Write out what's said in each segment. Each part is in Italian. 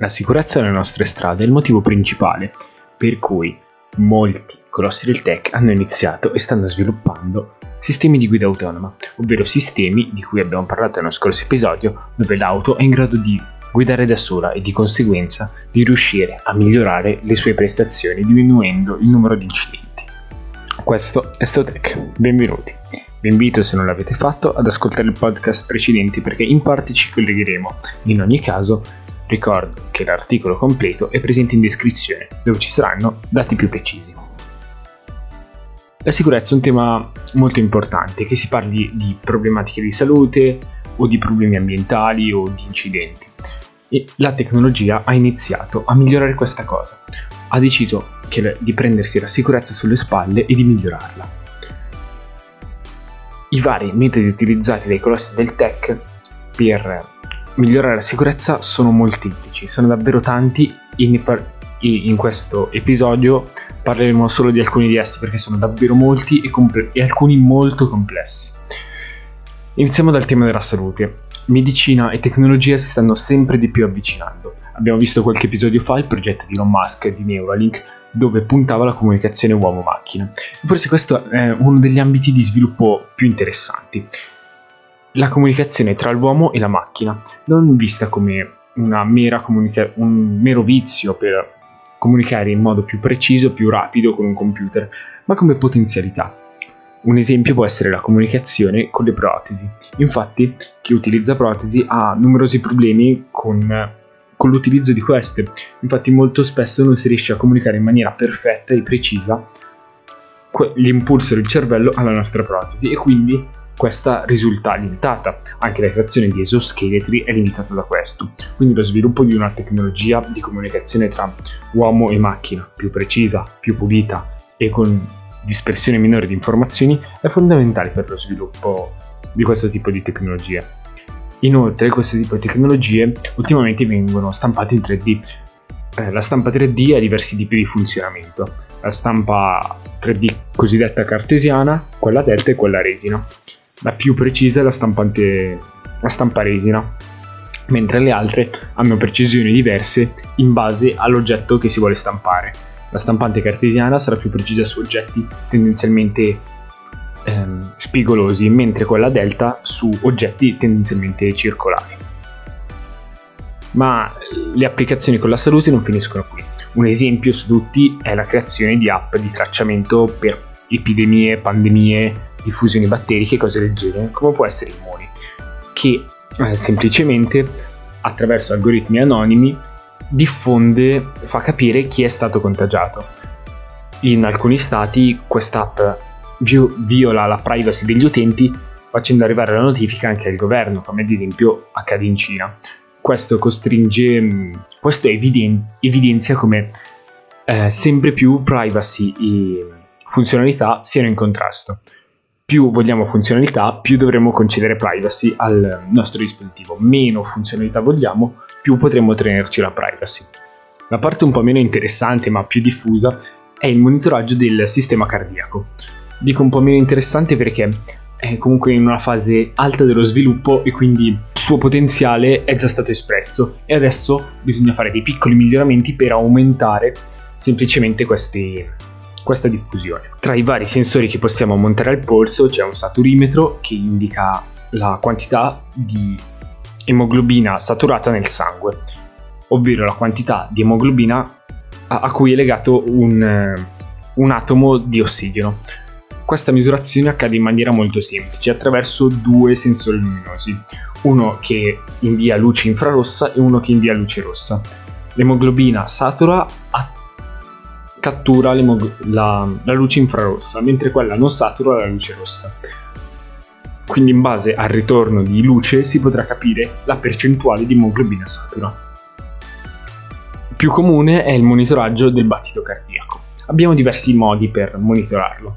La sicurezza delle nostre strade è il motivo principale per cui molti colossi del tech hanno iniziato e stanno sviluppando sistemi di guida autonoma, ovvero sistemi di cui abbiamo parlato nello scorso episodio, dove l'auto è in grado di guidare da sola e di conseguenza di riuscire a migliorare le sue prestazioni diminuendo il numero di incidenti. Questo è StoTech, benvenuti. Vi invito, se non l'avete fatto, ad ascoltare il podcast precedente perché in parte ci collegheremo. In ogni caso, ricordo che l'articolo completo è presente in descrizione, dove ci saranno dati più precisi. La sicurezza è un tema molto importante, che si parli di problematiche di salute o di problemi ambientali o di incidenti. E la tecnologia ha iniziato a migliorare questa cosa. Ha deciso di prendersi la sicurezza sulle spalle e di migliorarla. I vari metodi utilizzati dai colossi del tech per migliorare la sicurezza sono molteplici, sono davvero tanti e in questo episodio parleremo solo di alcuni di essi perché sono davvero molti e alcuni molto complessi. Iniziamo dal tema della salute. Medicina e tecnologia si stanno sempre di più avvicinando. Abbiamo visto qualche episodio fa il progetto di Elon Musk di Neuralink, dove puntava la comunicazione uomo-macchina. Forse questo è uno degli ambiti di sviluppo più interessanti. La comunicazione tra l'uomo e la macchina, non vista come un mero vizio per comunicare in modo più preciso, più rapido con un computer, ma come potenzialità. Un esempio può essere la comunicazione con le protesi. Infatti, chi utilizza protesi ha numerosi problemi con l'utilizzo di queste, infatti molto spesso non si riesce a comunicare in maniera perfetta e precisa l'impulso del cervello alla nostra protesi e quindi questa risulta limitata, anche la creazione di esoscheletri è limitata da questo, quindi lo sviluppo di una tecnologia di comunicazione tra uomo e macchina più precisa, più pulita e con dispersione minore di informazioni è fondamentale per lo sviluppo di questo tipo di tecnologie. Inoltre, questo tipo di tecnologie ultimamente vengono stampate in 3D. La stampa 3D ha diversi tipi di funzionamento. La stampa 3D cosiddetta cartesiana, quella delta e quella resina. La più precisa è la stampa resina, mentre le altre hanno precisioni diverse in base all'oggetto che si vuole stampare. La stampante cartesiana sarà più precisa su oggetti tendenzialmente spigolosi, mentre quella delta su oggetti tendenzialmente circolari. Ma le applicazioni con la salute non finiscono qui. Un esempio su tutti è la creazione di app di tracciamento per epidemie, pandemie, diffusioni batteriche e cose del genere, come può essere Immuni, che semplicemente attraverso algoritmi anonimi fa capire chi è stato contagiato. In alcuni stati quest'app viola la privacy degli utenti facendo arrivare la notifica anche al governo, come ad esempio accade in Cina. Questo evidenzia come sempre più privacy e funzionalità siano in contrasto. Più vogliamo funzionalità, più dovremo concedere privacy al nostro dispositivo. Meno funzionalità vogliamo, più potremo tenerci la privacy. La parte un po' meno interessante ma più diffusa è il monitoraggio del sistema cardiaco. Dico un po' meno interessante perché è comunque in una fase alta dello sviluppo e quindi il suo potenziale è già stato espresso e adesso bisogna fare dei piccoli miglioramenti per aumentare semplicemente questa diffusione. Tra i vari sensori che possiamo montare al polso c'è un saturimetro che indica la quantità di emoglobina saturata nel sangue, ovvero la quantità di emoglobina a cui è legato un atomo di ossigeno. Questa misurazione accade in maniera molto semplice attraverso due sensori luminosi, uno che invia luce infrarossa e uno che invia luce rossa. L'emoglobina satura cattura la luce infrarossa, mentre quella non satura la luce rossa. Quindi in base al ritorno di luce si potrà capire la percentuale di emoglobina satura. Più comune è il monitoraggio del battito cardiaco. Abbiamo diversi modi per monitorarlo.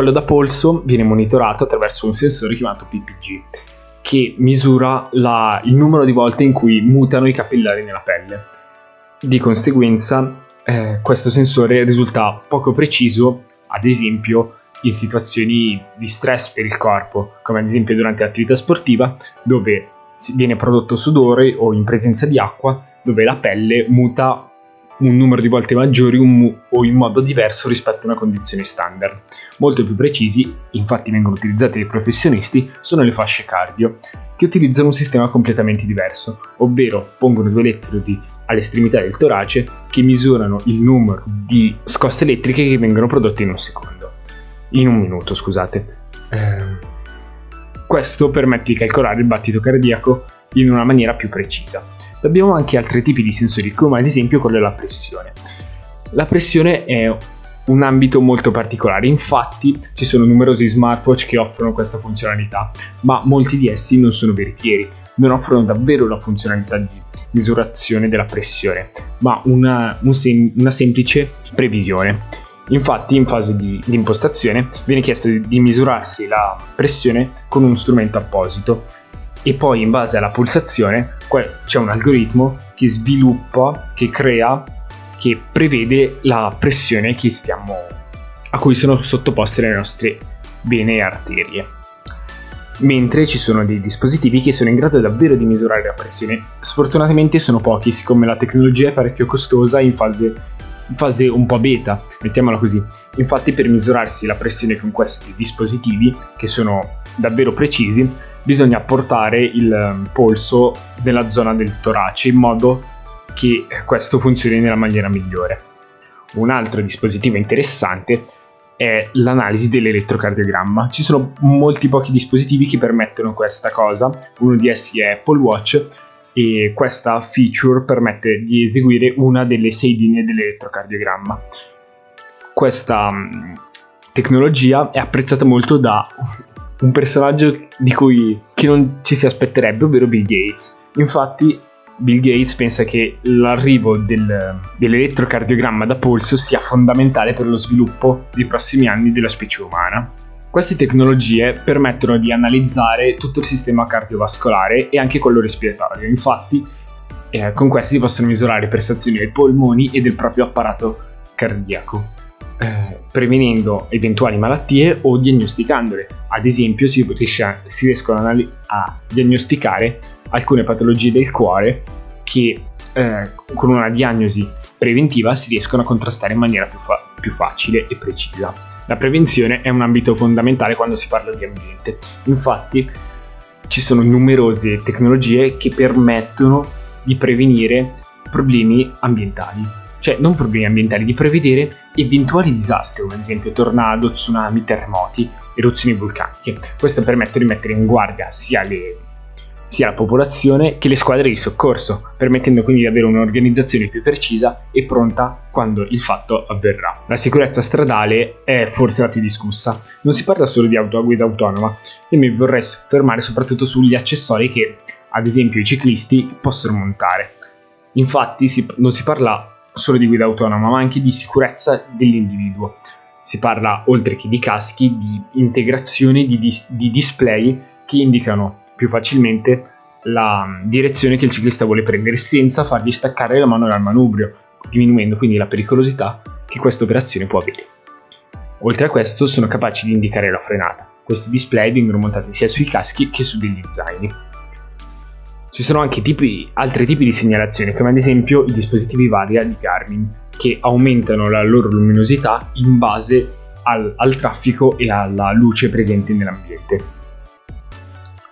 Quello da polso viene monitorato attraverso un sensore chiamato PPG che misura il numero di volte in cui mutano i capillari nella pelle. Di conseguenza questo sensore risulta poco preciso, ad esempio in situazioni di stress per il corpo, come ad esempio durante l'attività sportiva dove viene prodotto sudore o in presenza di acqua dove la pelle muta un numero di volte maggiori o in modo diverso rispetto a una condizione standard. Molto più precisi, infatti vengono utilizzati dai professionisti, sono le fasce cardio, che utilizzano un sistema completamente diverso, ovvero pongono due elettrodi all'estremità del torace che misurano il numero di scosse elettriche che vengono prodotte in un minuto. Questo permette di calcolare il battito cardiaco in una maniera più precisa. Abbiamo anche altri tipi di sensori, come ad esempio quello della pressione. La pressione è un ambito molto particolare, infatti ci sono numerosi smartwatch che offrono questa funzionalità, ma molti di essi non sono veritieri, non offrono davvero la funzionalità di misurazione della pressione, ma una semplice previsione. Infatti in fase di impostazione viene chiesto di misurarsi la pressione con uno strumento apposito, e poi in base alla pulsazione c'è un algoritmo che prevede la pressione a cui sono sottoposte le nostre vene e arterie. Mentre ci sono dei dispositivi che sono in grado davvero di misurare la pressione. Sfortunatamente sono pochi, siccome la tecnologia è parecchio costosa in fase un po' beta, mettiamola così. Infatti per misurarsi la pressione con questi dispositivi, che sono davvero precisi, bisogna portare il polso nella zona del torace in modo che questo funzioni nella maniera migliore. Un altro dispositivo interessante è l'analisi dell'elettrocardiogramma. Ci sono molti pochi dispositivi che permettono questa cosa, uno di essi è Apple Watch, e questa feature permette di eseguire una delle 6 linee dell'elettrocardiogramma. Questa tecnologia è apprezzata molto da un personaggio che non ci si aspetterebbe, ovvero Bill Gates. Infatti Bill Gates pensa che l'arrivo dell'elettrocardiogramma da polso sia fondamentale per lo sviluppo dei prossimi anni della specie umana. Queste tecnologie permettono di analizzare tutto il sistema cardiovascolare e anche quello respiratorio. Infatti con questi si possono misurare le prestazioni dei polmoni e del proprio apparato cardiaco, prevenendo eventuali malattie o diagnosticandole. Ad esempio si riescono a diagnosticare alcune patologie del cuore che con una diagnosi preventiva si riescono a contrastare in maniera più facile e precisa. La prevenzione è un ambito fondamentale quando si parla di ambiente, infatti ci sono numerose tecnologie che permettono di prevenire problemi ambientali, di prevedere eventuali disastri, come ad esempio tornado, tsunami, terremoti, eruzioni vulcaniche. Questo permette di mettere in guardia sia la popolazione che le squadre di soccorso, permettendo quindi di avere un'organizzazione più precisa e pronta quando il fatto avverrà. La sicurezza stradale è forse la più discussa. Non si parla solo di auto a guida autonoma, e mi vorrei soffermare soprattutto sugli accessori che, ad esempio, i ciclisti possono montare. Infatti non si parla solo di guida autonoma, ma anche di sicurezza dell'individuo. Si parla, oltre che di caschi, di integrazione di display che indicano più facilmente la direzione che il ciclista vuole prendere senza fargli staccare la mano dal manubrio, diminuendo quindi la pericolosità che questa operazione può avere. Oltre a questo sono capaci di indicare la frenata. Questi display vengono montati sia sui caschi che su degli zaini. Ci sono anche altri tipi di segnalazione, come ad esempio i dispositivi Varia di Garmin, che aumentano la loro luminosità in base al traffico e alla luce presente nell'ambiente.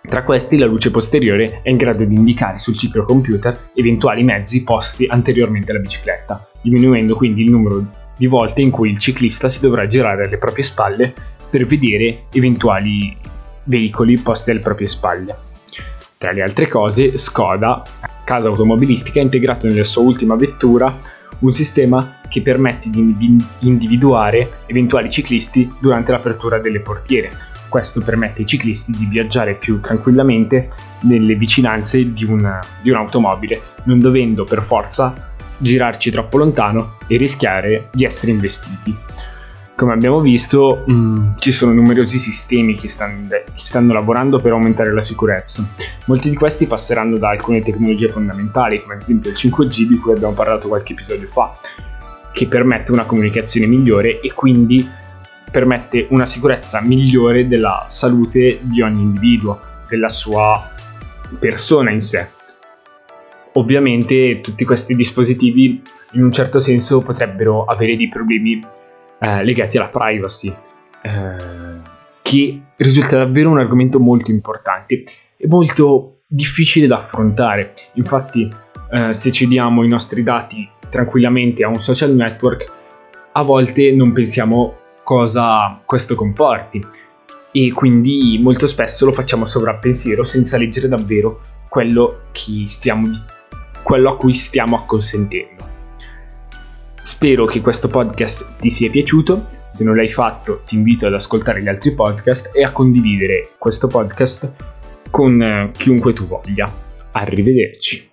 Tra questi la luce posteriore è in grado di indicare sul ciclocomputer eventuali mezzi posti anteriormente alla bicicletta, diminuendo quindi il numero di volte in cui il ciclista si dovrà girare alle proprie spalle per vedere eventuali veicoli posti alle proprie spalle. Tra le altre cose, Skoda, casa automobilistica, ha integrato nella sua ultima vettura un sistema che permette di individuare eventuali ciclisti durante l'apertura delle portiere. Questo permette ai ciclisti di viaggiare più tranquillamente nelle vicinanze di un'automobile, non dovendo per forza girarci troppo lontano e rischiare di essere investiti. Come abbiamo visto, ci sono numerosi sistemi che stanno lavorando per aumentare la sicurezza. Molti di questi passeranno da alcune tecnologie fondamentali, come ad esempio il 5G di cui abbiamo parlato qualche episodio fa, che permette una comunicazione migliore e quindi permette una sicurezza migliore della salute di ogni individuo, della sua persona in sé. Ovviamente tutti questi dispositivi in un certo senso potrebbero avere dei problemi legati alla privacy, che risulta davvero un argomento molto importante e molto difficile da affrontare. Infatti se cediamo i nostri dati tranquillamente a un social network, a volte non pensiamo cosa questo comporti e quindi molto spesso lo facciamo sovrappensiero senza leggere davvero quello a cui stiamo acconsentendo. Spero che questo podcast ti sia piaciuto. Se non l'hai fatto, ti invito ad ascoltare gli altri podcast e a condividere questo podcast con chiunque tu voglia. Arrivederci.